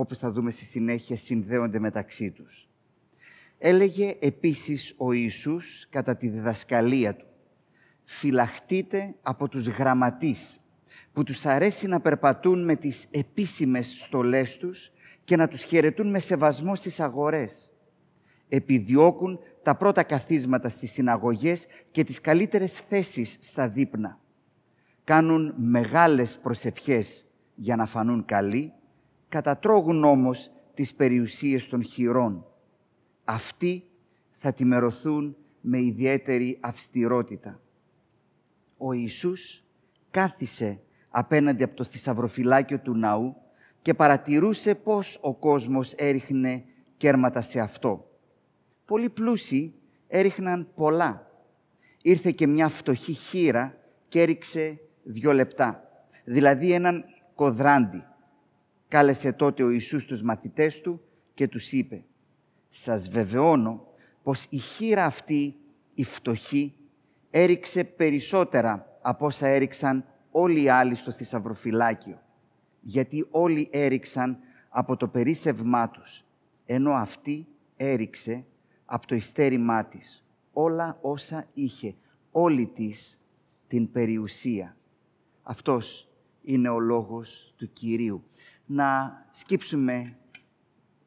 όπως θα δούμε στη συνέχεια, συνδέονται μεταξύ τους. Έλεγε επίσης ο Ιησούς κατά τη διδασκαλία του, «Φυλαχτείτε από τους γραμματείς, που τους αρέσει να περπατούν με τις επίσημες στολές τους και να τους χαιρετούν με σεβασμό στις αγορές. Επιδιώκουν τα πρώτα καθίσματα στις συναγωγές και τις καλύτερες θέσεις στα δείπνα. Κάνουν μεγάλες προσευχές για να φανούν καλοί, κατατρώγουν όμως τις περιουσίες των χειρών. Αυτοί θα τιμερωθούν με ιδιαίτερη αυστηρότητα». Ο Ιησούς κάθισε απέναντι από το θησαυροφυλάκιο του ναού και παρατηρούσε πώς ο κόσμος έριχνε κέρματα σε αυτό. Πολλοί πλούσιοι έριχναν πολλά. Ήρθε και μια φτωχή χήρα και έριξε 2 λεπτά, δηλαδή έναν κοδράντι. Κάλεσε τότε ο Ιησούς τους μαθητές του και τους είπε, «Σας βεβαιώνω πως η χήρα αυτή, η φτωχή, έριξε περισσότερα από όσα έριξαν όλοι οι άλλοι στο θησαυροφυλάκιο, γιατί όλοι έριξαν από το περίσσευμά τους, ενώ αυτή έριξε από το ειστέρημά της, όλα όσα είχε, όλη της την περιουσία». Αυτός είναι ο λόγος του Κυρίου. Να σκύψουμε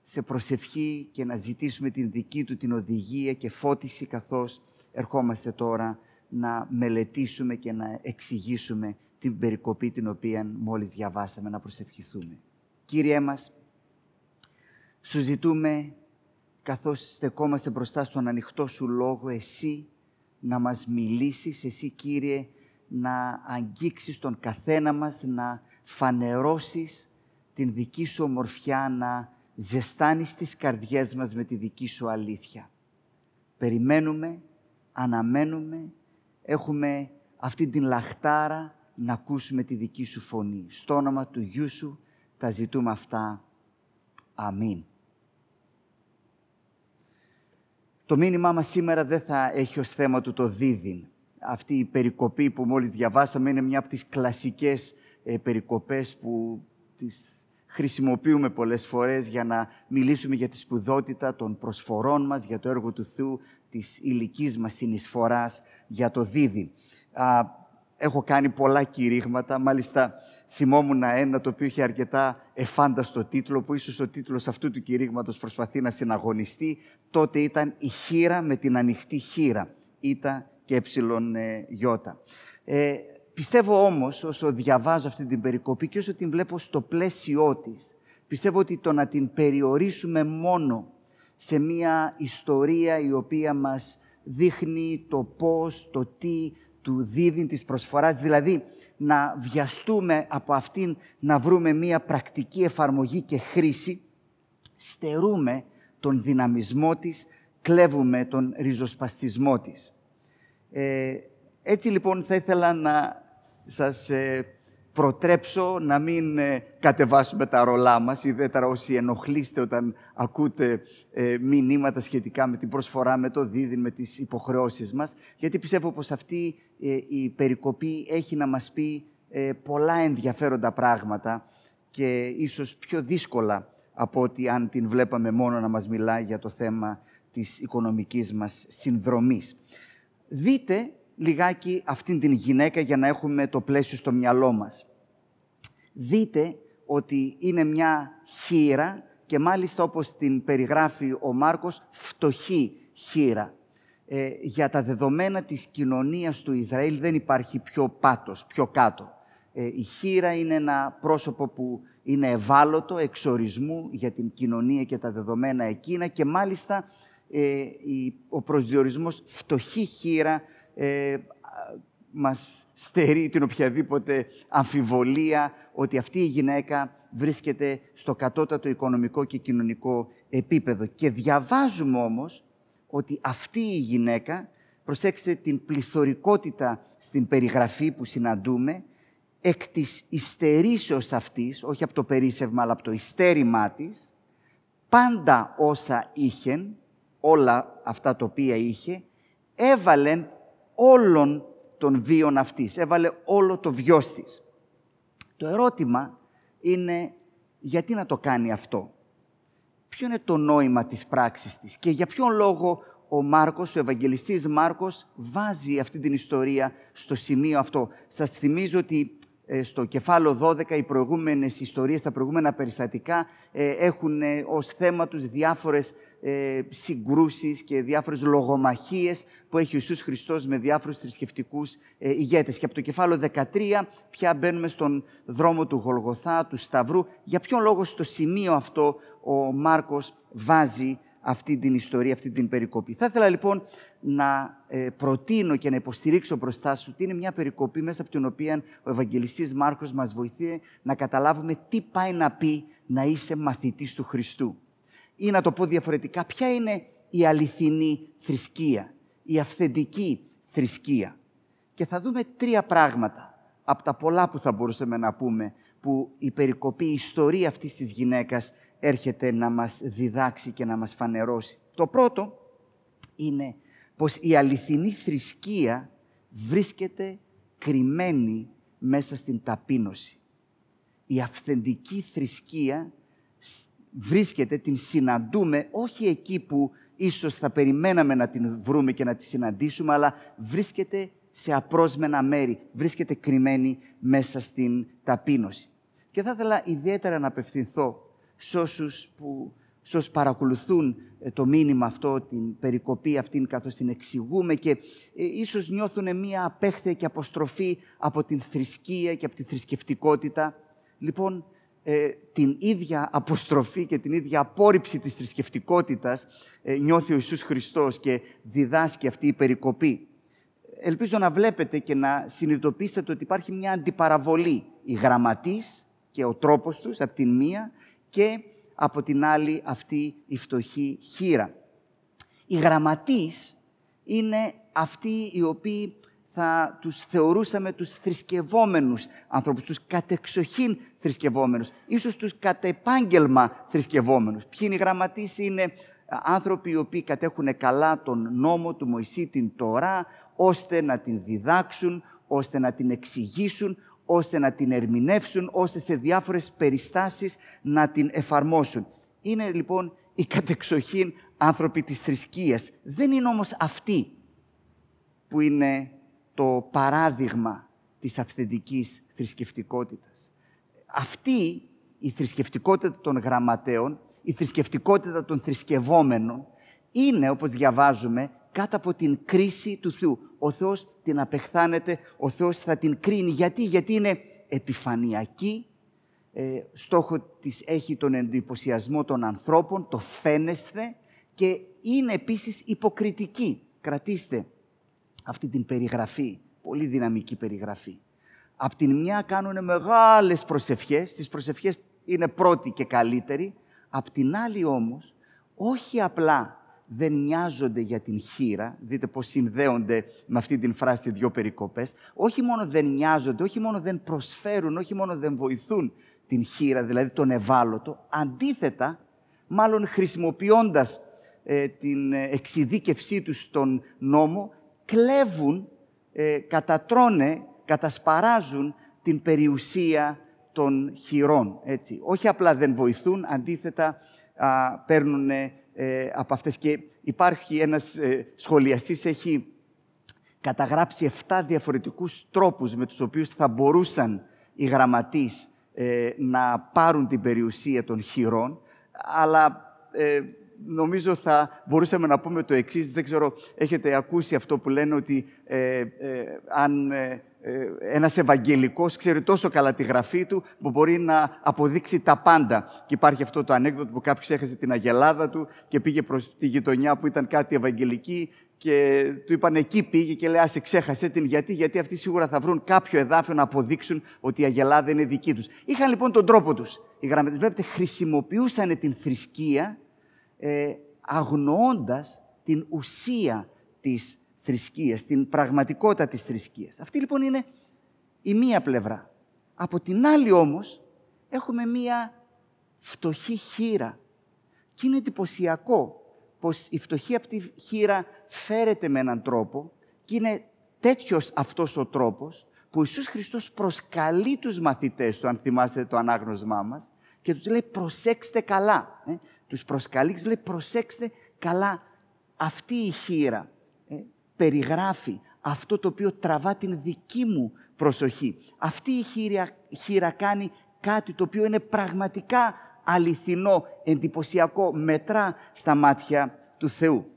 σε προσευχή και να ζητήσουμε την δική του την οδηγία και φώτιση, καθώς ερχόμαστε τώρα να μελετήσουμε και να εξηγήσουμε την περικοπή την οποία μόλις διαβάσαμε, να προσευχηθούμε. Κύριέ μας, σου ζητούμε, καθώς στεκόμαστε μπροστά στον ανοιχτό σου λόγο, εσύ να μας μιλήσεις, εσύ Κύριε να αγγίξεις τον καθένα μας, να φανερώσεις την δική σου ομορφιά, να ζεστάνεις τις καρδιές μας με τη δική σου αλήθεια. Περιμένουμε, αναμένουμε, έχουμε αυτή την λαχτάρα να ακούσουμε τη δική σου φωνή. Στο όνομα του Γιού σου τα ζητούμε αυτά. Αμήν. Το μήνυμά μας σήμερα δεν θα έχει ως θέμα του το δίδυν. Αυτή η περικοπή που μόλις διαβάσαμε είναι μια από τις κλασικές περικοπές που τις χρησιμοποιούμε πολλές φορές για να μιλήσουμε για τη σπουδότητα των προσφορών μας, για το έργο του Θεού, της ηλικής μας συνεισφοράς, για το δίδυν. Έχω κάνει πολλά κηρύγματα, μάλιστα θυμόμουν ένα το οποίο είχε αρκετά εφάνταστο τίτλο, που ίσως ο τίτλος αυτού του κηρύγματος προσπαθεί να συναγωνιστεί. Τότε ήταν «Η χήρα με την ανοιχτή χήρα», ήτα και εψιλον γιώτα. Πιστεύω όμως, όσο διαβάζω αυτή την περικοπή και όσο την βλέπω στο πλαίσιό της, πιστεύω ότι το να την περιορίσουμε μόνο σε μια ιστορία η οποία μας δείχνει το πώς, το τι, του δίδυν της προσφοράς, δηλαδή να βιαστούμε από αυτήν να βρούμε μία πρακτική εφαρμογή και χρήση, στερούμε τον δυναμισμό της, κλέβουμε τον ριζοσπαστισμό της. Έτσι λοιπόν θα ήθελα να σας προτρέψω να μην κατεβάσουμε τα ρολά μας, ιδιαίτερα όσοι ενοχλείστε όταν ακούτε μηνύματα σχετικά με την προσφορά, με το δίδυν, με τις υποχρεώσεις μας, γιατί πιστεύω πως αυτή η περικοπή έχει να μας πει πολλά ενδιαφέροντα πράγματα και ίσως πιο δύσκολα από ότι αν την βλέπαμε μόνο να μας μιλάει για το θέμα της οικονομικής μας συνδρομής. Δείτε λιγάκι αυτήν την γυναίκα για να έχουμε το πλαίσιο στο μυαλό μας. Δείτε ότι είναι μια χήρα και μάλιστα όπως την περιγράφει ο Μάρκος, φτωχή χήρα. Για τα δεδομένα της κοινωνίας του Ισραήλ δεν υπάρχει πιο πάτος, πιο κάτω. Η χήρα είναι ένα πρόσωπο που είναι ευάλωτο, εξορισμού για την κοινωνία και τα δεδομένα εκείνα και μάλιστα ο προσδιορισμός φτωχή χήρα μας στερεί την οποιαδήποτε αμφιβολία ότι αυτή η γυναίκα βρίσκεται στο κατώτατο οικονομικό και κοινωνικό επίπεδο. Και διαβάζουμε όμως ότι αυτή η γυναίκα, προσέξτε την πληθωρικότητα στην περιγραφή που συναντούμε, εκ της υστερήσεως αυτής, όχι από το περίσσευμα αλλά από το υστέρημά της, πάντα όσα είχεν, όλα αυτά τα οποία είχε, έβαλεν όλων των βίων αυτής. Έβαλε όλο το βιός της. Το ερώτημα είναι γιατί να το κάνει αυτό. Ποιο είναι το νόημα της πράξης της και για ποιον λόγο ο Μάρκος, ο Ευαγγελιστής Μάρκος, βάζει αυτή την ιστορία στο σημείο αυτό. Σας θυμίζω ότι στο κεφάλαιο 12 οι προηγούμενες ιστορίες, τα προηγούμενα περιστατικά έχουν ως θέμα τους διάφορες συγκρούσεις και διάφορες λογομαχίες που έχει ο Ιησούς Χριστός με διάφορους θρησκευτικούς ηγέτες. Και από το κεφάλαιο 13 πια μπαίνουμε στον δρόμο του Γολγοθά, του Σταυρού. Για ποιον λόγο στο σημείο αυτό ο Μάρκος βάζει αυτή την ιστορία, αυτή την περικοπή. Θα ήθελα λοιπόν να προτείνω και να υποστηρίξω μπροστά σου ότι είναι μια περικοπή μέσα από την οποία ο Ευαγγελιστής Μάρκος μας βοηθεί να καταλάβουμε τι πάει να πει να είσαι μαθητής του Χριστού. Ή να το πω διαφορετικά, ποια είναι η αληθινή θρησκεία, η αυθεντική θρησκεία. Και θα δούμε τρία πράγματα από τα πολλά που θα μπορούσαμε να πούμε που η περικοπή, η ιστορία αυτής της γυναίκας έρχεται να μας διδάξει και να μας φανερώσει. Το πρώτο είναι πως η αληθινή θρησκεία βρίσκεται κρυμμένη μέσα στην ταπείνωση. Η αυθεντική θρησκεία βρίσκεται, την συναντούμε, όχι εκεί που ίσως θα περιμέναμε να την βρούμε και να τη συναντήσουμε, αλλά βρίσκεται σε απρόσμενα μέρη, βρίσκεται κρυμμένη μέσα στην ταπείνωση. Και θα ήθελα ιδιαίτερα να απευθυνθώ σε όσους που παρακολουθούν το μήνυμα αυτό, την περικοπή αυτήν καθώς την εξηγούμε και ίσως νιώθουν μία απέχθεια και αποστροφή από την θρησκεία και από τη θρησκευτικότητα. Λοιπόν, την ίδια αποστροφή και την ίδια απόρριψη της θρησκευτικότητας νιώθει ο Ιησούς Χριστός και διδάσκει αυτή η περικοπή. Ελπίζω να βλέπετε και να συνειδητοποιήσετε ότι υπάρχει μια αντιπαραβολή. Η γραμματής και ο τρόπος τους από την μία και από την άλλη αυτή η φτωχή χήρα. Οι γραμματείς είναι αυτοί οι οποίοι θα τους θεωρούσαμε τους θρησκευόμενους ανθρώπους, τους κατεξοχήν θρησκευόμενους, ίσως τους κατ' επάγγελμα θρησκευόμενους. Ποιοι είναι οι γραμματείς? Είναι άνθρωποι οι οποίοι κατέχουν καλά τον νόμο του Μωυσή, την Τωρά, ώστε να την διδάξουν, ώστε να την εξηγήσουν, ώστε να την ερμηνεύσουν, ώστε σε διάφορες περιστάσεις να την εφαρμόσουν. Είναι λοιπόν οι κατεξοχήν άνθρωποι της θρησκείας. Δεν είναι όμως αυτοί που είναι το παράδειγμα της αυθεντικής θρησκευτικότητας. Αυτή η θρησκευτικότητα των γραμματέων, η θρησκευτικότητα των θρησκευόμενων, είναι, όπως διαβάζουμε, κάτω από την κρίση του Θεού. Ο Θεός την απεχθάνεται, ο Θεός θα την κρίνει. Γιατί είναι επιφανειακή, στόχο της έχει τον εντυπωσιασμό των ανθρώπων, το φαίνεσθε, και είναι επίσης υποκριτική. Κρατήστε αυτή την περιγραφή, πολύ δυναμική περιγραφή. Απ' την μια κάνουν μεγάλες προσευχές, τις προσευχές είναι πρώτοι και καλύτεροι. Απ' την άλλη όμως, όχι απλά δεν νοιάζονται για την χήρα, δείτε πώς συνδέονται με αυτή την φράση δύο περικοπές, όχι μόνο δεν νοιάζονται, όχι μόνο δεν προσφέρουν, όχι μόνο δεν βοηθούν την χήρα, δηλαδή τον ευάλωτο, αντίθετα, μάλλον χρησιμοποιώντας την εξειδίκευσή τους στον νόμο, κλέβουν, κατατρώνε, κατασπαράζουν την περιουσία των χειρών. Έτσι. Όχι απλά δεν βοηθούν, αντίθετα παίρνουν από αυτές. Και υπάρχει ένας σχολιαστής, έχει καταγράψει 7 διαφορετικούς τρόπους με τους οποίους θα μπορούσαν οι γραμματείς να πάρουν την περιουσία των χειρών, αλλά νομίζω θα μπορούσαμε να πούμε το εξής. Δεν ξέρω, έχετε ακούσει αυτό που λένε ότι αν ένας Ευαγγελικός ξέρει τόσο καλά τη γραφή του που μπορεί να αποδείξει τα πάντα. Και υπάρχει αυτό το ανέκδοτο που κάποιος έχασε την αγελάδα του και πήγε προς τη γειτονιά που ήταν κάτι Ευαγγελική και του είπαν εκεί πήγε και λέει άσε ξέχασε την γιατί αυτοί σίγουρα θα βρουν κάποιο εδάφιο να αποδείξουν ότι η αγελάδα είναι δική τους. Είχαν λοιπόν τον τρόπο τους. Οι γραμματείς, βλέπετε, χρησιμοποιούσαν την θρησκεία αγνοώντας την ουσία της θρησκείας, την πραγματικότητα της θρησκείας. Αυτή λοιπόν είναι η μία πλευρά. Από την άλλη όμως έχουμε μία φτωχή χήρα. Και είναι εντυπωσιακό πως η φτωχή αυτή χήρα φέρεται με έναν τρόπο και είναι τέτοιος αυτός ο τρόπος που ο Ιησούς Χριστός προσκαλεί τους μαθητές του, αν θυμάστε το ανάγνωσμά μας, και τους λέει προσέξτε καλά. Τους προσκαλεί και τους λέει προσέξτε καλά. Αυτή η χήρα περιγράφει αυτό το οποίο τραβά την δική μου προσοχή. Αυτή η χήρα κάνει κάτι το οποίο είναι πραγματικά αληθινό, εντυπωσιακό, μετρά στα μάτια του Θεού.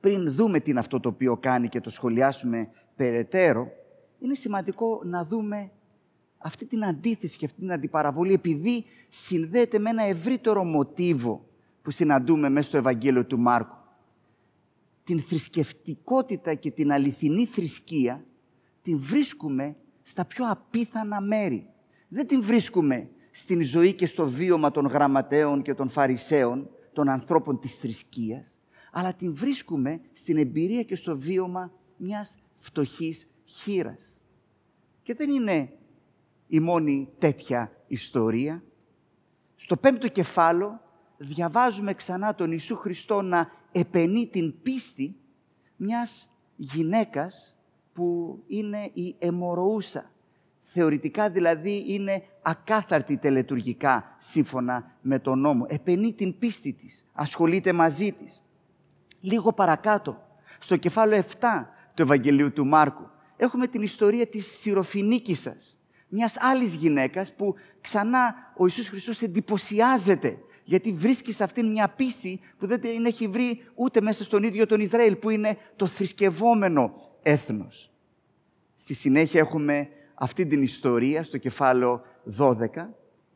Πριν δούμε τι είναι αυτό το οποίο κάνει και το σχολιάσουμε περαιτέρω, είναι σημαντικό να δούμε αυτή την αντίθεση και αυτή την αντιπαραβολή, επειδή συνδέεται με ένα ευρύτερο μοτίβο που συναντούμε μέσα στο Ευαγγέλιο του Μάρκου. Την θρησκευτικότητα και την αληθινή θρησκεία την βρίσκουμε στα πιο απίθανα μέρη. Δεν την βρίσκουμε στην ζωή και στο βίωμα των γραμματέων και των φαρισαίων, των ανθρώπων της θρησκείας, αλλά την βρίσκουμε στην εμπειρία και στο βίωμα μιας φτωχής χήρας. Και δεν είναι η μόνη τέτοια ιστορία. Στο 5ο κεφάλαιο διαβάζουμε ξανά τον Ιησού Χριστό να επαινεί την πίστη μιας γυναίκας που είναι η αιμορροούσα. Θεωρητικά δηλαδή είναι ακάθαρτη τελετουργικά σύμφωνα με τον νόμο. Επαινεί την πίστη της, ασχολείται μαζί της. Λίγο παρακάτω, στο κεφάλαιο 7 του Ευαγγελίου του Μάρκου, έχουμε την ιστορία της Σιροφινίκισσας, μιας άλλης γυναίκας που ξανά ο Ιησούς Χριστός εντυπωσιάζεται, γιατί βρίσκει σε αυτήν μια πίστη που δεν την έχει βρει ούτε μέσα στον ίδιο τον Ισραήλ, που είναι το θρησκευόμενο έθνος. Στη συνέχεια έχουμε αυτή την ιστορία στο κεφάλαιο 12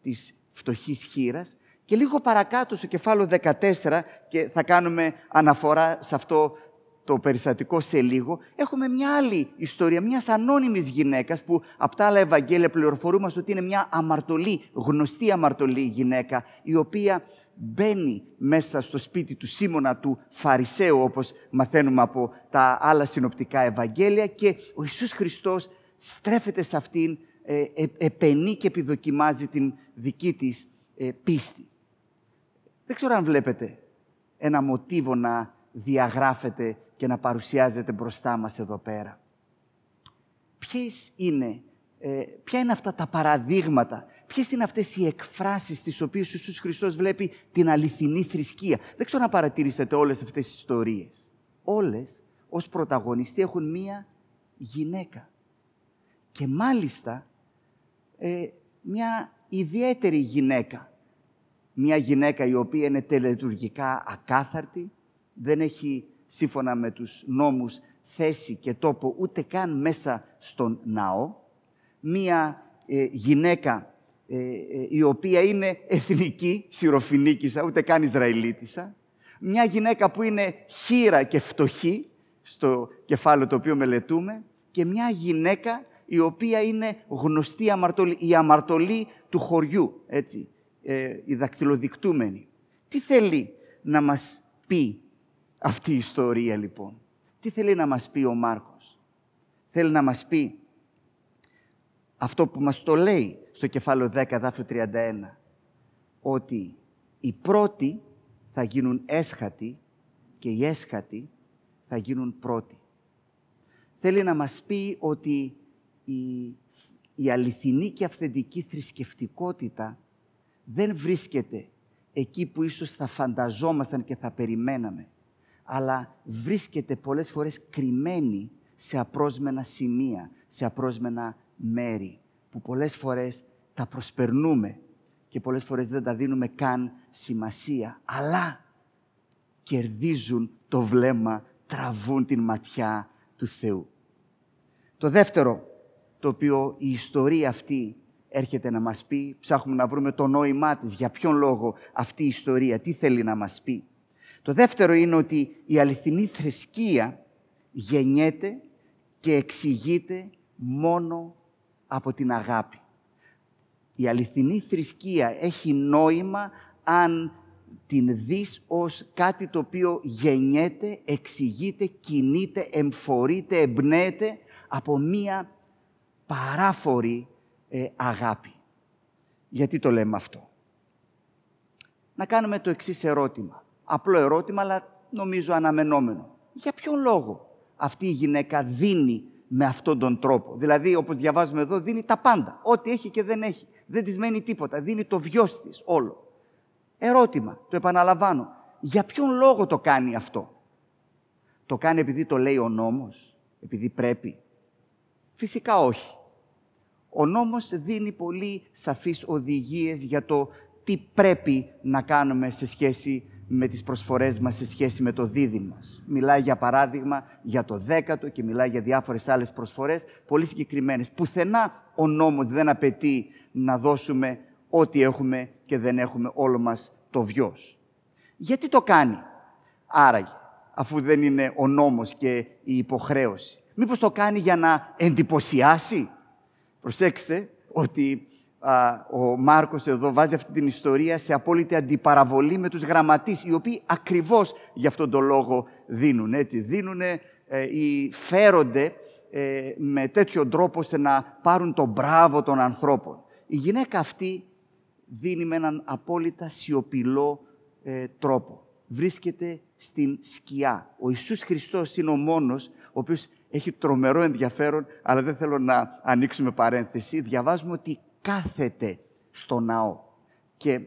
της φτωχής χήρας και λίγο παρακάτω στο κεφάλαιο 14, και θα κάνουμε αναφορά σε αυτό το περιστατικό σε λίγο, έχουμε μια άλλη ιστορία μιας ανώνυμης γυναίκας που από τα άλλα Ευαγγέλια πληροφορούμαστε ότι είναι μια αμαρτωλή, γνωστή αμαρτωλή γυναίκα, η οποία μπαίνει μέσα στο σπίτι του Σίμωνα του Φαρισαίου, όπως μαθαίνουμε από τα άλλα συνοπτικά Ευαγγέλια, και ο Ιησούς Χριστός στρέφεται σε αυτήν, επαινεί και επιδοκιμάζει την δική της πίστη. Δεν ξέρω αν βλέπετε ένα μοτίβο να διαγράφεται και να παρουσιάζεται μπροστά μας εδώ πέρα. Ποια είναι αυτά τα παραδείγματα, ποιες είναι αυτές οι εκφράσεις τις οποίες ο Ιησούς Χριστός βλέπει την αληθινή θρησκεία. Δεν ξέρω αν παρατηρήσετε όλες αυτές τις ιστορίες. Όλες ως πρωταγωνιστή έχουν μία γυναίκα. Και μάλιστα μια ιδιαίτερη γυναίκα. Μια γυναίκα η οποία είναι τελετουργικά ακάθαρτη, δεν έχει σύμφωνα με τους νόμους θέση και τόπο ούτε καν μέσα στον ναό. Μια γυναίκα η οποία είναι εθνική, Σιροφινίκισσα, ούτε καν Ισραηλίτισσα. Μια γυναίκα που είναι χήρα και φτωχή, στο κεφάλαιο το οποίο μελετούμε. Και μια γυναίκα η οποία είναι γνωστή αμαρτωλή, η αμαρτωλή του χωριού, έτσι, η δακτυλοδεικτούμενη. Τι θέλει να μας πει αυτή η ιστορία, λοιπόν? Τι θέλει να μας πει ο Μάρκος? Θέλει να μας πει αυτό που μας το λέει στο κεφάλαιο 10, εδάφιο 31, ότι οι πρώτοι θα γίνουν έσχατοι και οι έσχατοι θα γίνουν πρώτοι. Θέλει να μας πει ότι η αληθινή και αυθεντική θρησκευτικότητα δεν βρίσκεται εκεί που ίσως θα φανταζόμασταν και θα περιμέναμε, αλλά βρίσκεται πολλές φορές κρυμμένη σε απρόσμενα σημεία, σε απρόσμενα μέρη, που πολλές φορές τα προσπερνούμε και πολλές φορές δεν τα δίνουμε καν σημασία, αλλά κερδίζουν το βλέμμα, τραβούν την ματιά του Θεού. Το δεύτερο το οποίο η ιστορία αυτή έρχεται να μας πει, ψάχνουμε να βρούμε το νόημά της, για ποιον λόγο αυτή η ιστορία, τι θέλει να μας πει. Το δεύτερο είναι ότι η αληθινή θρησκεία γεννιέται και εξηγείται μόνο από την αγάπη. Η αληθινή θρησκεία έχει νόημα αν την δεις ως κάτι το οποίο γεννιέται, εξηγείται, κινείται, εμφορείται, εμπνέεται από μία παράφορη αγάπη. Γιατί το λέμε αυτό? Να κάνουμε το εξής ερώτημα. Απλό ερώτημα, αλλά νομίζω αναμενόμενο. Για ποιον λόγο αυτή η γυναίκα δίνει με αυτόν τον τρόπο? Δηλαδή, όπως διαβάζουμε εδώ, δίνει τα πάντα. Ό,τι έχει και δεν έχει. δεν της μένει τίποτα, δίνει το βιός της όλο. Ερώτημα, το επαναλαμβάνω, για ποιον λόγο το κάνει αυτό? Το κάνει επειδή το λέει ο νόμος, επειδή πρέπει? Φυσικά όχι. Ο νόμος δίνει πολύ σαφείς οδηγίες για το τι πρέπει να κάνουμε σε σχέση με τις προσφορές μας, σε σχέση με το δίδυμο. Μιλάει για παράδειγμα για το δέκατο και μιλάει για διάφορες άλλες προσφορές, πολύ συγκεκριμένες. Πουθενά ο νόμος δεν απαιτεί να δώσουμε ό,τι έχουμε και δεν έχουμε όλο μας το βιος. Γιατί το κάνει άραγε, αφού δεν είναι ο νόμος και η υποχρέωση? Μήπως το κάνει για να εντυπωσιάσει? Προσέξτε ότι ο Μάρκος εδώ βάζει αυτή την ιστορία σε απόλυτη αντιπαραβολή με τους γραμματείς, οι οποίοι ακριβώς γι' αυτόν τον λόγο δίνουν. Έτσι. Δίνουν ή φέρονται με τέτοιο τρόπο ώστε να πάρουν το μπράβο των ανθρώπων. Η γυναίκα αυτή δίνει με έναν απόλυτα σιωπηλό τρόπο. Βρίσκεται στην σκιά. Ο Ιησούς Χριστός είναι ο μόνος ο οποίος έχει τρομερό ενδιαφέρον, αλλά δεν θέλω να ανοίξουμε παρένθεση. Διαβάζουμε ότι κάθεται στο ναό. Και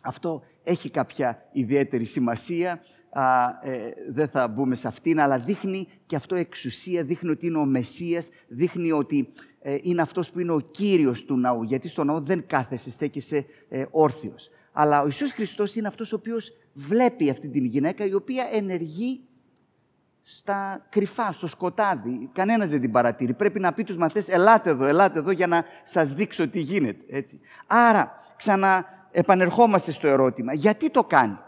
αυτό έχει κάποια ιδιαίτερη σημασία, δεν θα μπούμε σε αυτήν, αλλά δείχνει και αυτό εξουσία, δείχνει ότι είναι ο Μεσσίας, δείχνει ότι είναι αυτός που είναι ο κύριος του ναού, γιατί στο ναό δεν κάθεσαι, στέκεσαι όρθιος. Αλλά ο Ιησούς Χριστός είναι αυτός ο οποίος βλέπει αυτή την γυναίκα, η οποία ενεργεί στα κρυφά, στο σκοτάδι. Κανένας δεν την παρατηρεί. Πρέπει να πει τους μαθητές, ελάτε εδώ για να σας δείξω τι γίνεται. Έτσι. Άρα, επανερχόμαστε στο ερώτημα. Γιατί το κάνει?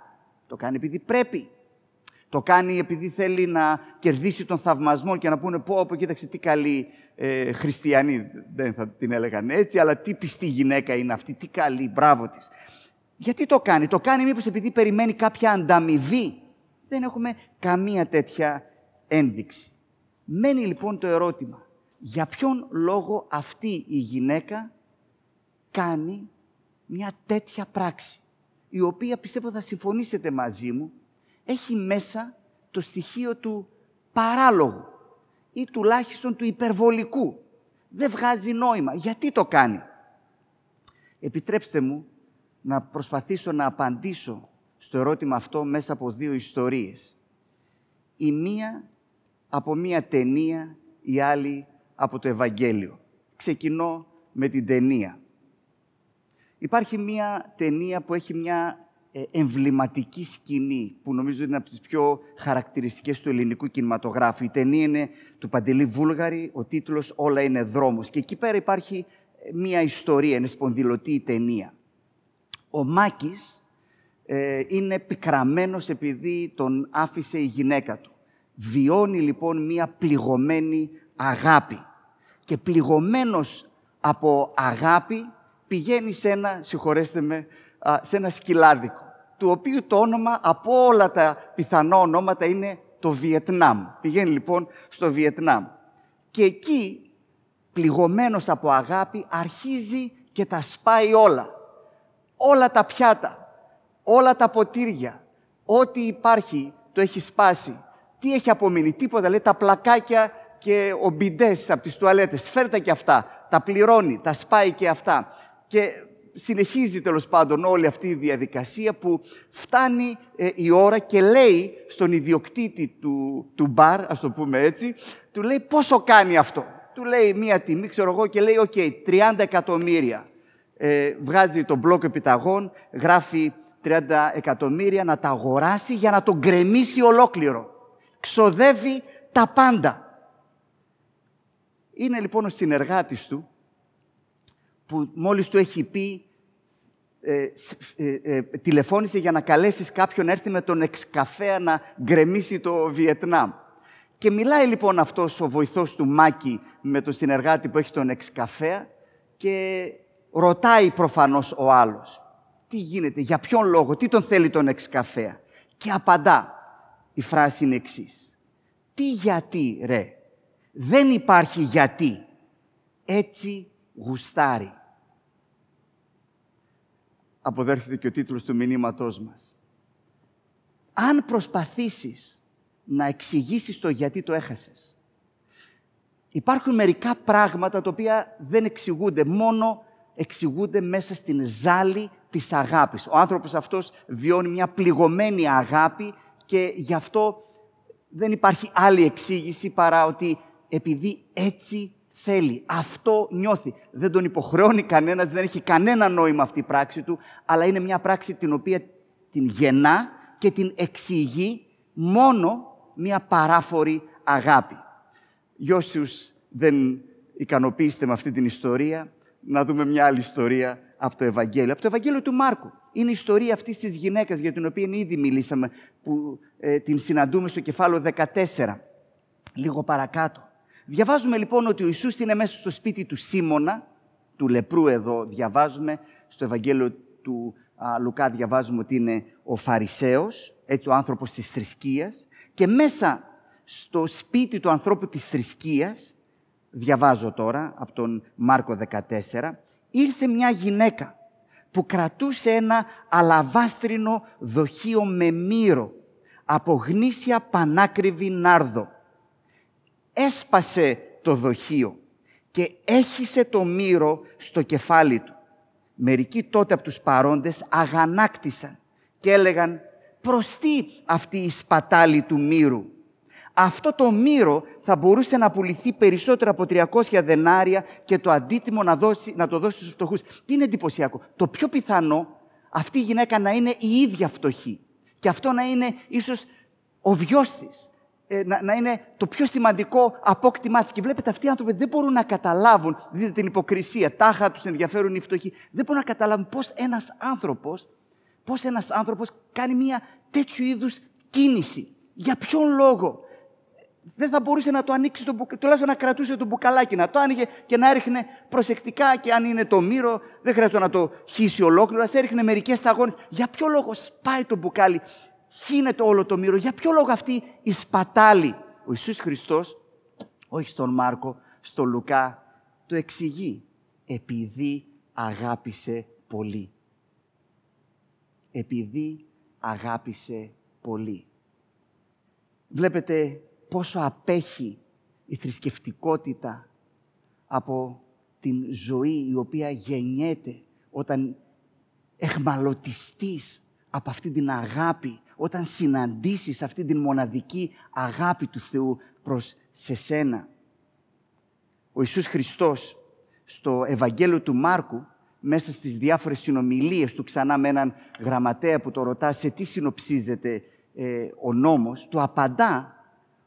Το κάνει επειδή πρέπει. Το κάνει επειδή θέλει να κερδίσει τον θαυμασμό και να πούνε πω, κοίταξε τι καλή χριστιανή, δεν θα την έλεγαν έτσι, αλλά τι πιστή γυναίκα είναι αυτή, τι καλή, μπράβο της. Γιατί το κάνει? Το κάνει μήπως επειδή περιμένει κάποια ανταμοιβή? Δεν έχουμε καμία τέτοια ένδειξη. Μένει λοιπόν το ερώτημα, για ποιον λόγο αυτή η γυναίκα κάνει μια τέτοια πράξη, η οποία, πιστεύω θα συμφωνήσετε μαζί μου, έχει μέσα το στοιχείο του παράλογου ή τουλάχιστον του υπερβολικού. Δεν βγάζει νόημα. Γιατί το κάνει? Επιτρέψτε μου να προσπαθήσω να απαντήσω στο ερώτημα αυτό μέσα από δύο ιστορίες. Η μία από μία ταινία, η άλλη από το Ευαγγέλιο. Ξεκινώ με την ταινία. Υπάρχει μία ταινία που έχει μία εμβληματική σκηνή, που νομίζω είναι από τις πιο χαρακτηριστικές του ελληνικού κινηματογράφου. Η ταινία είναι του Παντελή Βούλγαρη, ο τίτλος «Όλα είναι δρόμος». Και εκεί πέρα υπάρχει μία ιστορία, είναι σπονδυλωτή η ταινία. Ο Μάκης είναι πικραμένος επειδή τον άφησε η γυναίκα του. Βιώνει λοιπόν μία πληγωμένη αγάπη. Και πληγωμένος από αγάπη πηγαίνει σε ένα, συγχωρέστε με, σε ένα σκυλάδικο, του οποίου το όνομα από όλα τα πιθανά ονόματα είναι το Βιετνάμ. Πηγαίνει λοιπόν στο Βιετνάμ. Και εκεί, πληγωμένος από αγάπη, αρχίζει και τα σπάει όλα. Όλα τα πιάτα, όλα τα ποτήρια, ό,τι υπάρχει το έχει σπάσει. Τι έχει απομείνει? Τίποτα, λέει, τα πλακάκια και ο μπιντές από τις τουαλέτες. Φέρτα και αυτά, τα πληρώνει, τα σπάει και αυτά. Και συνεχίζει τέλος πάντων όλη αυτή η διαδικασία που φτάνει η ώρα και λέει στον ιδιοκτήτη του μπαρ, ας το πούμε έτσι, του λέει πόσο κάνει αυτό. Του λέει μία τιμή, ξέρω εγώ, και λέει «ΟΚ, 30 εκατομμύρια». Βγάζει τον μπλοκ επιταγών, γράφει 30 εκατομμύρια να τα αγοράσει για να τον γκρεμίσει ολόκληρο. Ξοδεύει τα πάντα. Είναι λοιπόν ο συνεργάτης του που μόλις του έχει πει τηλεφώνησε για να καλέσεις κάποιον να έρθει με τον εξκαφέα να γκρεμίσει το Βιετνάμ. Και μιλάει λοιπόν αυτός ο βοηθός του Μάκη με τον συνεργάτη που έχει τον εξκαφέα και ρωτάει προφανώς ο άλλος. Τι γίνεται, για ποιον λόγο, τι τον θέλει τον εξκαφέα? Και απαντά, η φράση είναι εξής. Τι γιατί ρε, δεν υπάρχει γιατί, έτσι γουστάρει. Αποδέχεται και ο τίτλος του μηνύματός μας. Αν προσπαθήσεις να εξηγήσεις το γιατί το έχασες, υπάρχουν μερικά πράγματα τα οποία δεν εξηγούνται, μόνο εξηγούνται μέσα στην ζάλη της αγάπης. Ο άνθρωπος αυτός βιώνει μια πληγωμένη αγάπη και γι' αυτό δεν υπάρχει άλλη εξήγηση παρά ότι επειδή έτσι θέλει, αυτό νιώθει. Δεν τον υποχρεώνει κανένας, δεν έχει κανένα νόημα αυτή η πράξη του, αλλά είναι μια πράξη την οποία την γεννά και την εξηγεί μόνο μια παράφορη αγάπη. Για όσους δεν ικανοποιείστε με αυτή την ιστορία, να δούμε μια άλλη ιστορία από το Ευαγγέλιο. Από το Ευαγγέλιο του Μάρκου. Είναι η ιστορία αυτής της γυναίκας για την οποία ήδη μιλήσαμε, που την συναντούμε στο κεφάλαιο 14, λίγο παρακάτω. Διαβάζουμε λοιπόν ότι ο Ιησούς είναι μέσα στο σπίτι του Σίμωνα, του λεπρού εδώ διαβάζουμε, στο Ευαγγέλιο του Λουκά διαβάζουμε ότι είναι ο Φαρισαίος, έτσι ο άνθρωπος της θρησκείας, και μέσα στο σπίτι του ανθρώπου της θρησκείας, διαβάζω τώρα από τον Μάρκο 14, ήρθε μια γυναίκα που κρατούσε ένα αλαβάστρινο δοχείο με μύρο από γνήσια πανάκριβη νάρδο. Έσπασε το δοχείο και έχισε το μύρο στο κεφάλι του. Μερικοί τότε από τους παρόντες αγανάκτησαν και έλεγαν «Προς τι αυτή η σπατάλη του μύρου? Αυτό το μύρο θα μπορούσε να πουληθεί περισσότερο από 300 δενάρια και το αντίτιμο να το δώσει στους φτωχούς». Τι είναι εντυπωσιακό. Το πιο πιθανό αυτή η γυναίκα να είναι η ίδια φτωχή. Και αυτό να είναι ίσως ο βιος της. Να είναι το πιο σημαντικό απόκτημά της. Και βλέπετε, αυτοί οι άνθρωποι δεν μπορούν να καταλάβουν, δείτε την υποκρισία, τάχα τους ενδιαφέρουν οι φτωχοί. Δεν μπορούν να καταλάβουν πώς ένας άνθρωπος κάνει μια τέτοιου είδους κίνηση. Για ποιον λόγο? Δεν θα μπορούσε να το ανοίξει, τουλάχιστον να κρατούσε το μπουκαλάκι, να το άνοιγε και να έριχνε προσεκτικά. Και αν είναι το μύρο, δεν χρειάζεται να το χύσει ολόκληρο, ας έριχνε μερικές σταγόνες. Για ποιο λόγο σπάει το μπουκάλι, χύνεται όλο το μύρο? Για ποιο λόγο αυτή η σπατάλη? Ο Ιησούς Χριστός, όχι στον Μάρκο, στον Λουκά, το εξηγεί. Επειδή αγάπησε πολύ. Επειδή αγάπησε πολύ. Βλέπετε πόσο απέχει η θρησκευτικότητα από την ζωή η οποία γεννιέται όταν εχμαλωτιστείς από αυτή την αγάπη, όταν συναντήσεις αυτή την μοναδική αγάπη του Θεού προς σε σένα. Ο Ιησούς Χριστός στο Ευαγγέλιο του Μάρκου, μέσα στις διάφορες συνομιλίες του ξανά με έναν γραμματέα που το ρωτά σε τι συνοψίζεται ο νόμος, του απαντά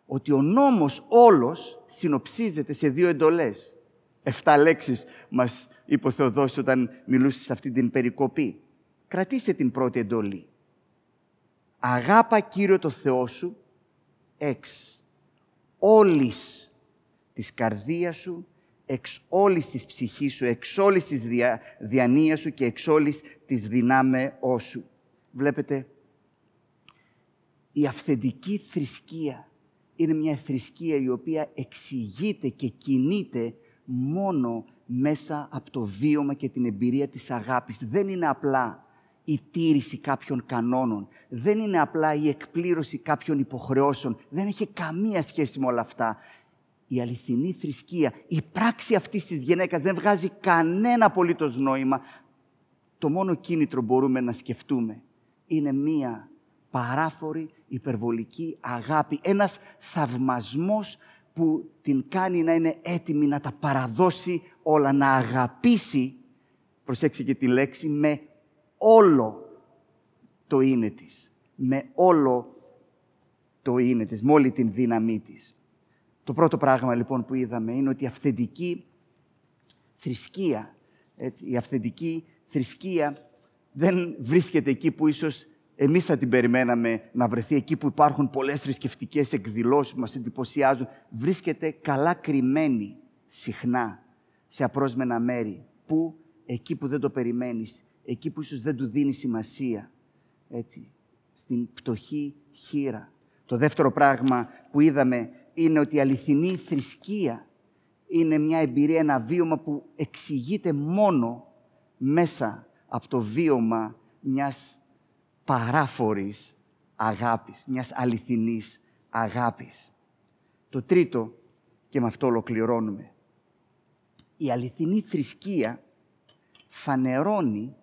ότι ο νόμος όλος συνοψίζεται σε 2 εντολές. 7 λέξεις μας είπε ο Θεοδόσης όταν μιλούσε σε αυτή την περικοπή. Κρατήστε την πρώτη εντολή. Αγάπα Κύριο το Θεό σου εξ όλης της καρδίας σου, εξ όλης της ψυχής σου, εξ όλης της διανοίας σου και εξ όλης της δυνάμεώς σου. Βλέπετε, η αυθεντική θρησκεία είναι μια θρησκεία η οποία εξηγείται και κινείται μόνο μέσα από το βίωμα και την εμπειρία της αγάπης. Δεν είναι απλά η τήρηση κάποιων κανόνων, δεν είναι απλά η εκπλήρωση κάποιων υποχρεώσεων, δεν έχει καμία σχέση με όλα αυτά. Η αληθινή θρησκεία, η πράξη αυτής της γυναίκας δεν βγάζει κανένα απολύτως νόημα. Το μόνο κίνητρο μπορούμε να σκεφτούμε είναι μία παράφορη υπερβολική αγάπη, ένας θαυμασμός που την κάνει να είναι έτοιμη να τα παραδώσει όλα, να αγαπήσει, προσέξτε και τη λέξη, με όλο το είναι της. Με όλο το είναι της, με όλη την δύναμή της. Το πρώτο πράγμα λοιπόν που είδαμε είναι ότι η αυθεντική θρησκεία, έτσι, η αυθεντική θρησκεία δεν βρίσκεται εκεί που ίσως εμείς θα την περιμέναμε να βρεθεί, εκεί που υπάρχουν πολλές θρησκευτικές εκδηλώσεις που μας εντυπωσιάζουν. Βρίσκεται καλά κρυμμένη συχνά σε απρόσμενα μέρη, που εκεί που δεν το περιμένεις, εκεί που ίσως δεν του δίνει σημασία, έτσι, στην πτωχή χήρα. Το δεύτερο πράγμα που είδαμε είναι ότι η αληθινή θρησκεία είναι μια εμπειρία, ένα βίωμα που εξηγείται μόνο μέσα από το βίωμα μιας παράφορης αγάπης, μιας αληθινής αγάπης. Το τρίτο, και με αυτό ολοκληρώνουμε, η αληθινή θρησκεία φανερώνει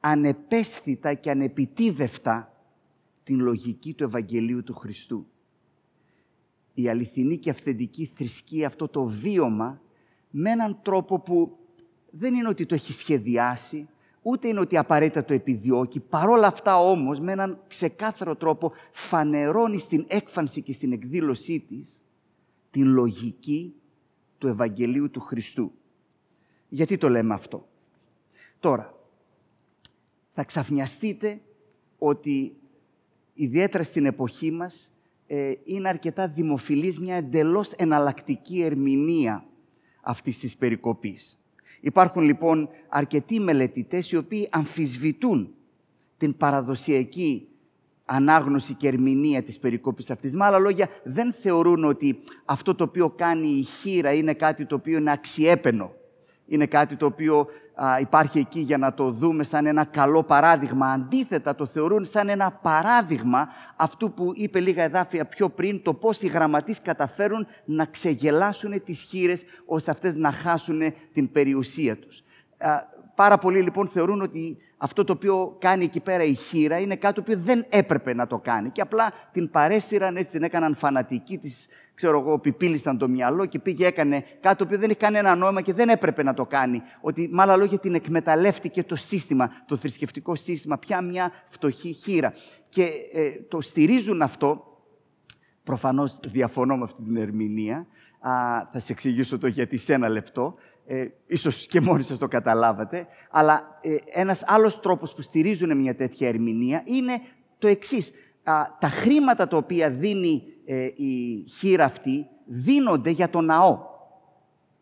ανεπαίσθητα και ανεπιτίδευτα την λογική του Ευαγγελίου του Χριστού. Η αληθινή και αυθεντική θρησκεία, αυτό το βίωμα, με έναν τρόπο που δεν είναι ότι το έχει σχεδιάσει, ούτε είναι ότι απαραίτητα το επιδιώκει, παρόλα αυτά όμως, με έναν ξεκάθαρο τρόπο φανερώνει στην έκφανση και στην εκδήλωσή της την λογική του Ευαγγελίου του Χριστού. Γιατί το λέμε αυτό? Τώρα, θα ξαφνιαστείτε ότι ιδιαίτερα στην εποχή μας είναι αρκετά δημοφιλής μια εντελώς εναλλακτική ερμηνεία αυτής της περικοπής. Υπάρχουν λοιπόν αρκετοί μελετητές οι οποίοι αμφισβητούν την παραδοσιακή ανάγνωση και ερμηνεία της περικόπης αυτής. Με άλλα λόγια, δεν θεωρούν ότι αυτό το οποίο κάνει η χήρα είναι κάτι το οποίο είναι αξιέπαινο. Είναι κάτι το οποίο υπάρχει εκεί για να το δούμε σαν ένα καλό παράδειγμα. Αντίθετα, το θεωρούν σαν ένα παράδειγμα αυτού που είπε λίγα εδάφια πιο πριν, το πώς οι γραμματείς καταφέρουν να ξεγελάσουν τις χήρες ώστε αυτές να χάσουν την περιουσία τους. Πάρα πολλοί λοιπόν θεωρούν ότι αυτό το οποίο κάνει εκεί πέρα η χήρα είναι κάτι το οποίο δεν έπρεπε να το κάνει. Και απλά την παρέσυραν, έτσι την έκαναν φανατική, της πιπίλησαν το μυαλό και πήγε έκανε κάτι το οποίο δεν είχε κανένα νόημα και δεν έπρεπε να το κάνει. Ότι με άλλα λόγια την εκμεταλλεύτηκε το σύστημα, το θρησκευτικό σύστημα, πια μια φτωχή χήρα. Και το στηρίζουν αυτό, προφανώς διαφωνώ με αυτή την ερμηνεία, θα σε εξηγήσω το γιατί σε ένα λεπτό, ίσως και μόνοι σας το καταλάβατε, αλλά ένας άλλος τρόπος που στηρίζουν μια τέτοια ερμηνεία είναι το εξής. Τα χρήματα τα οποία δίνει η χήρα αυτή δίνονται για το ναό.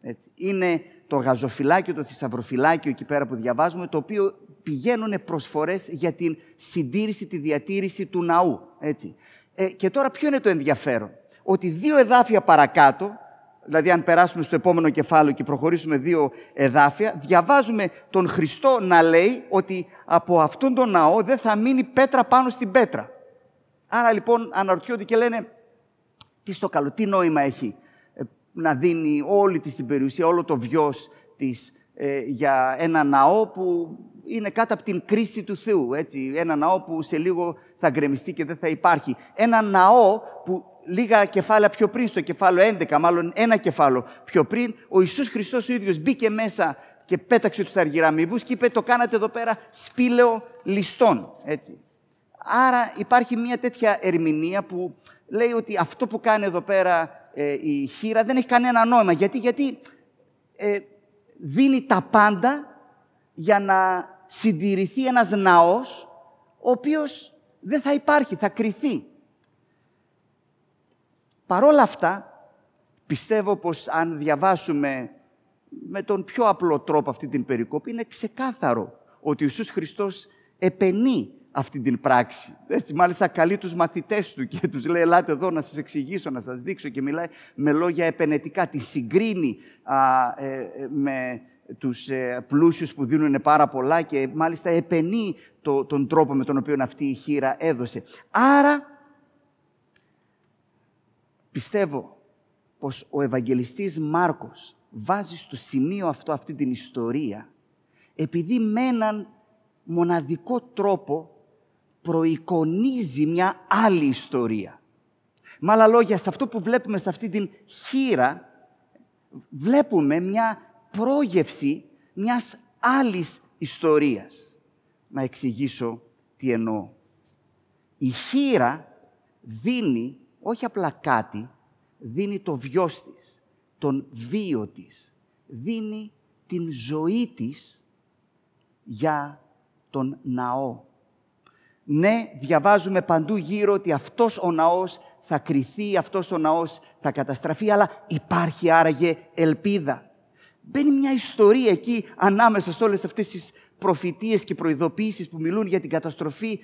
Έτσι. Είναι το γαζοφυλάκιο, το θησαυροφυλάκιο εκεί πέρα που διαβάζουμε, το οποίο πηγαίνουν προσφορές για την συντήρηση, τη διατήρηση του ναού. Έτσι. Και τώρα ποιο είναι το ενδιαφέρον? Ότι δύο εδάφια παρακάτω, δηλαδή αν περάσουμε στο επόμενο κεφάλαιο και προχωρήσουμε δύο εδάφια, διαβάζουμε τον Χριστό να λέει ότι από αυτόν τον ναό δεν θα μείνει πέτρα πάνω στην πέτρα. Άρα λοιπόν αναρωτιόνται και λένε τι στο καλό, τι νόημα έχει να δίνει όλη της την περιουσία, όλο το βιος της για ένα ναό που είναι κάτω από την κρίση του Θεού. Έτσι. Ένα ναό που σε λίγο θα γκρεμιστεί και δεν θα υπάρχει. Ένα ναό που λίγα κεφάλαια πιο πριν, στο κεφάλαιο 11, μάλλον ένα κεφάλαιο πιο πριν, ο Ιησούς Χριστός ο ίδιος μπήκε μέσα και πέταξε τους αργυραμοιβούς και είπε το κάνατε εδώ πέρα σπήλαιο ληστών. Έτσι. Άρα υπάρχει μια τέτοια ερμηνεία που λέει ότι αυτό που κάνει εδώ πέρα η χήρα δεν έχει κανένα νόημα. Γιατί δίνει τα πάντα για να συντηρηθεί ένας ναός ο οποίος δεν θα υπάρχει, θα κριθεί. Παρόλα αυτά, πιστεύω πως αν διαβάσουμε με τον πιο απλό τρόπο αυτή την περικόπη, είναι ξεκάθαρο ότι ο Ιησούς Χριστός επενεί αυτή την πράξη. Έτσι, μάλιστα καλεί τους μαθητές του και τους λέει «Ελάτε εδώ να σας εξηγήσω, να σας δείξω» και μιλάει με λόγια επενετικά, τη συγκρίνει με τους πλούσιους που δίνουν πάρα πολλά και μάλιστα επενεί τον τρόπο με τον οποίο αυτή η χήρα έδωσε. Άρα, πιστεύω πως ο Ευαγγελιστής Μάρκος βάζει στο σημείο αυτό αυτή την ιστορία επειδή με έναν μοναδικό τρόπο προεικονίζει μια άλλη ιστορία. Με άλλα λόγια, σε αυτό που βλέπουμε σε αυτή την χήρα, βλέπουμε μια πρόγευση μιας άλλης ιστορίας. Να εξηγήσω τι εννοώ. Η χήρα δίνει όχι απλά κάτι, δίνει το βιος της, τον βίο της, δίνει την ζωή της για τον ναό. Ναι, διαβάζουμε παντού γύρω ότι αυτός ο ναός θα κριθεί, αυτός ο ναός θα καταστραφεί, αλλά υπάρχει άραγε ελπίδα. Μπαίνει μια ιστορία εκεί ανάμεσα σε όλες αυτές τις προφητείες και προειδοποιήσεις που μιλούν για την καταστροφή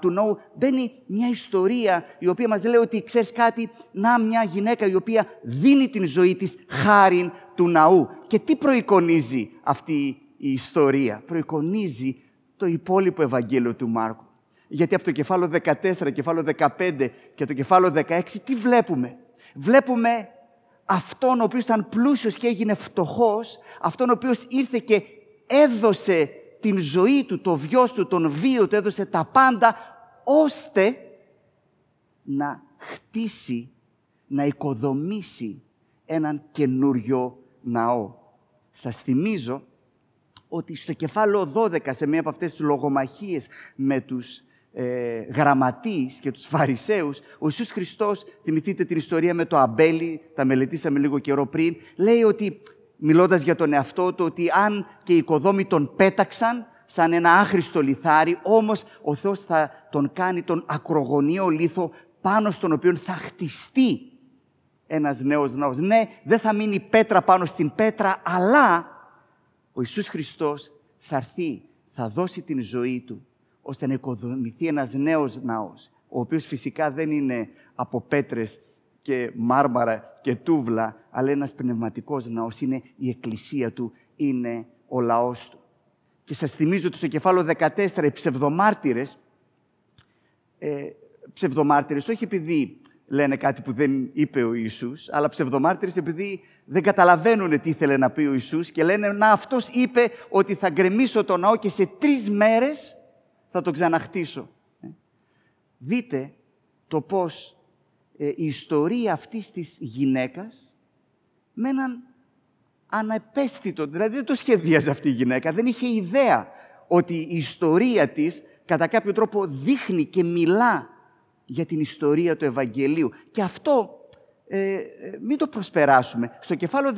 του ναού. Μπαίνει μια ιστορία η οποία μας λέει ότι ξέρεις κάτι, να μια γυναίκα η οποία δίνει την ζωή της χάριν του ναού. Και τι προεικονίζει αυτή η ιστορία? Προεικονίζει το υπόλοιπο Ευαγγέλιο του Μάρκου. Γιατί από το κεφάλαιο 14, κεφάλαιο 15 και το κεφάλαιο 16 τι βλέπουμε? Βλέπουμε αυτόν ο οποίος ήταν πλούσιος και έγινε φτωχός, αυτόν ο οποίος ήρθε και έδωσε την ζωή του, το βιός του, τον βίο του, έδωσε τα πάντα, ώστε να χτίσει, να οικοδομήσει έναν καινούριο ναό. Σας θυμίζω ότι στο κεφάλαιο 12, σε μία από αυτές τις λογομαχίες με τους γραμματείς και τους φαρισαίους, ο Ιησούς Χριστός, θυμηθείτε την ιστορία με το αμπέλι, τα μελετήσαμε λίγο καιρό πριν, λέει ότι, μιλώντας για τον εαυτό του, ότι αν και οι οικοδόμοι τον πέταξαν σαν ένα άχρηστο λιθάρι, όμως ο Θεός θα τον κάνει τον ακρογωνιαίο λίθο πάνω στον οποίο θα χτιστεί ένας νέος ναός. Ναι, δεν θα μείνει πέτρα πάνω στην πέτρα, αλλά ο Ιησούς Χριστός θα έρθει, θα δώσει την ζωή του, ώστε να οικοδομηθεί ένας νέος ναός, ο οποίος φυσικά δεν είναι από πέτρες και μάρμαρα και τούβλα, αλλά ένας πνευματικός ναός, είναι η εκκλησία του, είναι ο λαός του. Και σας θυμίζω ότι στο κεφάλαιο 14 οι ψευδομάρτυρες, όχι επειδή λένε κάτι που δεν είπε ο Ιησούς, αλλά ψευδομάρτυρες επειδή δεν καταλαβαίνουν τι ήθελε να πει ο Ιησούς και λένε «Να, αυτός είπε ότι θα γκρεμίσω τον ναό και σε 3 μέρες θα τον ξαναχτίσω». Δείτε το πώς η ιστορία αυτής της γυναίκας με έναν αναεπαίσθητο, δηλαδή δεν το σχεδίαζε αυτή η γυναίκα, δεν είχε ιδέα ότι η ιστορία της κατά κάποιο τρόπο δείχνει και μιλά για την ιστορία του Ευαγγελίου. Και αυτό μην το προσπεράσουμε. Στο κεφάλαιο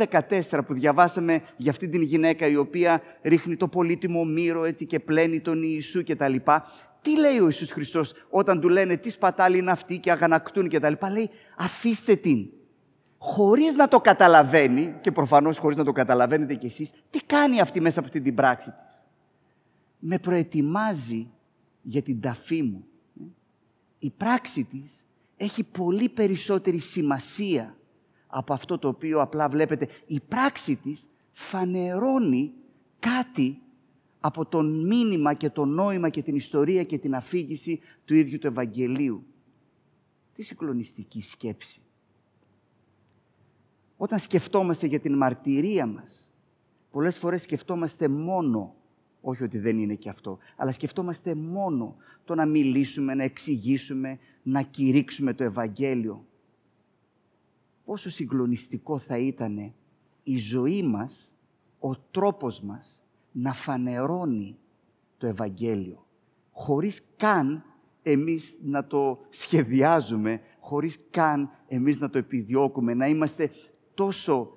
14 που διαβάσαμε για αυτή την γυναίκα η οποία ρίχνει το πολύτιμο μύρο έτσι, και πλένει τον Ιησού κτλ. Τι λέει ο Ιησούς Χριστός όταν του λένε τι σπατάλη είναι αυτή και αγανακτούν κτλ. Λέει αφήστε την. Χωρίς να το καταλαβαίνει και προφανώς χωρίς να το καταλαβαίνετε κι εσείς, τι κάνει αυτή μέσα από αυτή την πράξη της. Με προετοιμάζει για την ταφή μου. Η πράξη της έχει πολύ περισσότερη σημασία από αυτό το οποίο απλά βλέπετε. Η πράξη της φανερώνει κάτι από το μήνυμα και το νόημα και την ιστορία και την αφήγηση του ίδιου του Ευαγγελίου. Τι συγκλονιστική σκέψη. Όταν σκεφτόμαστε για την μαρτυρία μας, πολλές φορές σκεφτόμαστε μόνο, όχι ότι δεν είναι και αυτό, αλλά σκεφτόμαστε μόνο το να μιλήσουμε, να εξηγήσουμε, να κηρύξουμε το Ευαγγέλιο. Πόσο συγκλονιστικό θα ήταν η ζωή μας, ο τρόπος μας, να φανερώνει το Ευαγγέλιο, χωρίς καν εμείς να το σχεδιάζουμε, χωρίς καν εμείς να το επιδιώκουμε, να είμαστε τόσο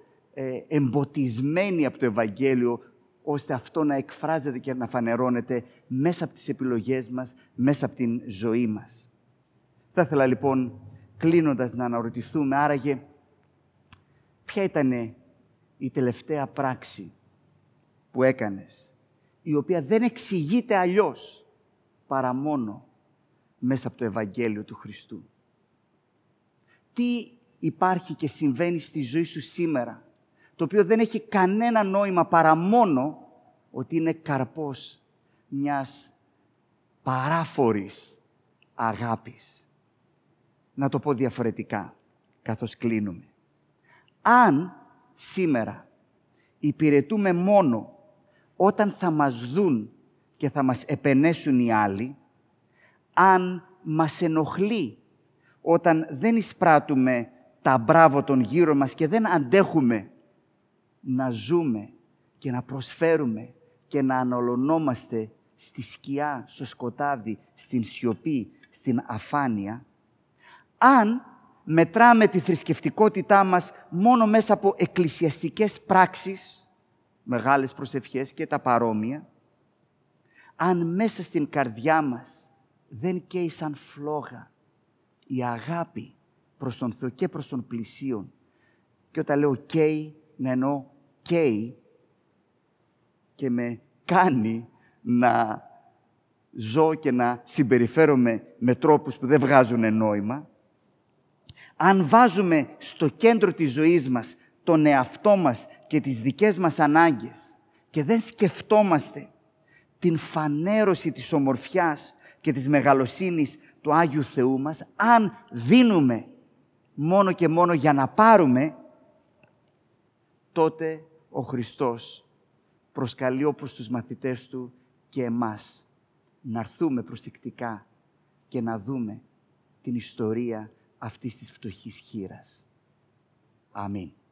εμποτισμένοι από το Ευαγγέλιο, ώστε αυτό να εκφράζεται και να φανερώνεται μέσα από τις επιλογές μας, μέσα από την ζωή μας. Θα ήθελα λοιπόν, κλείνοντας, να αναρωτηθούμε, άραγε, ποια ήταν η τελευταία πράξη που έκανες, η οποία δεν εξηγείται αλλιώς παρά μόνο μέσα από το Ευαγγέλιο του Χριστού. Τι υπάρχει και συμβαίνει στη ζωή σου σήμερα, το οποίο δεν έχει κανένα νόημα παρά μόνο ότι είναι καρπός μιας παράφορης αγάπης. Να το πω διαφορετικά, καθώς κλείνουμε. Αν σήμερα υπηρετούμε μόνο όταν θα μας δουν και θα μας επενέσουν οι άλλοι, αν μας ενοχλεί όταν δεν εισπράττουμε τα μπράβο των γύρω μας και δεν αντέχουμε να ζούμε και να προσφέρουμε και να αναλωνόμαστε στη σκιά, στο σκοτάδι, στην σιωπή, στην αφάνεια, αν μετράμε τη θρησκευτικότητά μας μόνο μέσα από εκκλησιαστικές πράξεις, μεγάλες προσευχές και τα παρόμοια, αν μέσα στην καρδιά μας δεν καίει σαν φλόγα η αγάπη προς τον Θεό και προς τον πλησίον, και όταν λέω καίει, να εννοώ καίει και με κάνει να ζω και να συμπεριφέρομαι με τρόπους που δεν βγάζουν νόημα, αν βάζουμε στο κέντρο της ζωής μας τον εαυτό μας και τις δικές μας ανάγκες και δεν σκεφτόμαστε την φανέρωση της ομορφιάς και της μεγαλοσύνης του Άγιου Θεού μας, αν δίνουμε μόνο και μόνο για να πάρουμε, τότε ο Χριστός προσκαλεί όπως τους μαθητές του και εμάς να έρθουμε προσεκτικά και να δούμε την ιστορία αυτής της φτωχής χήρας. Αμήν.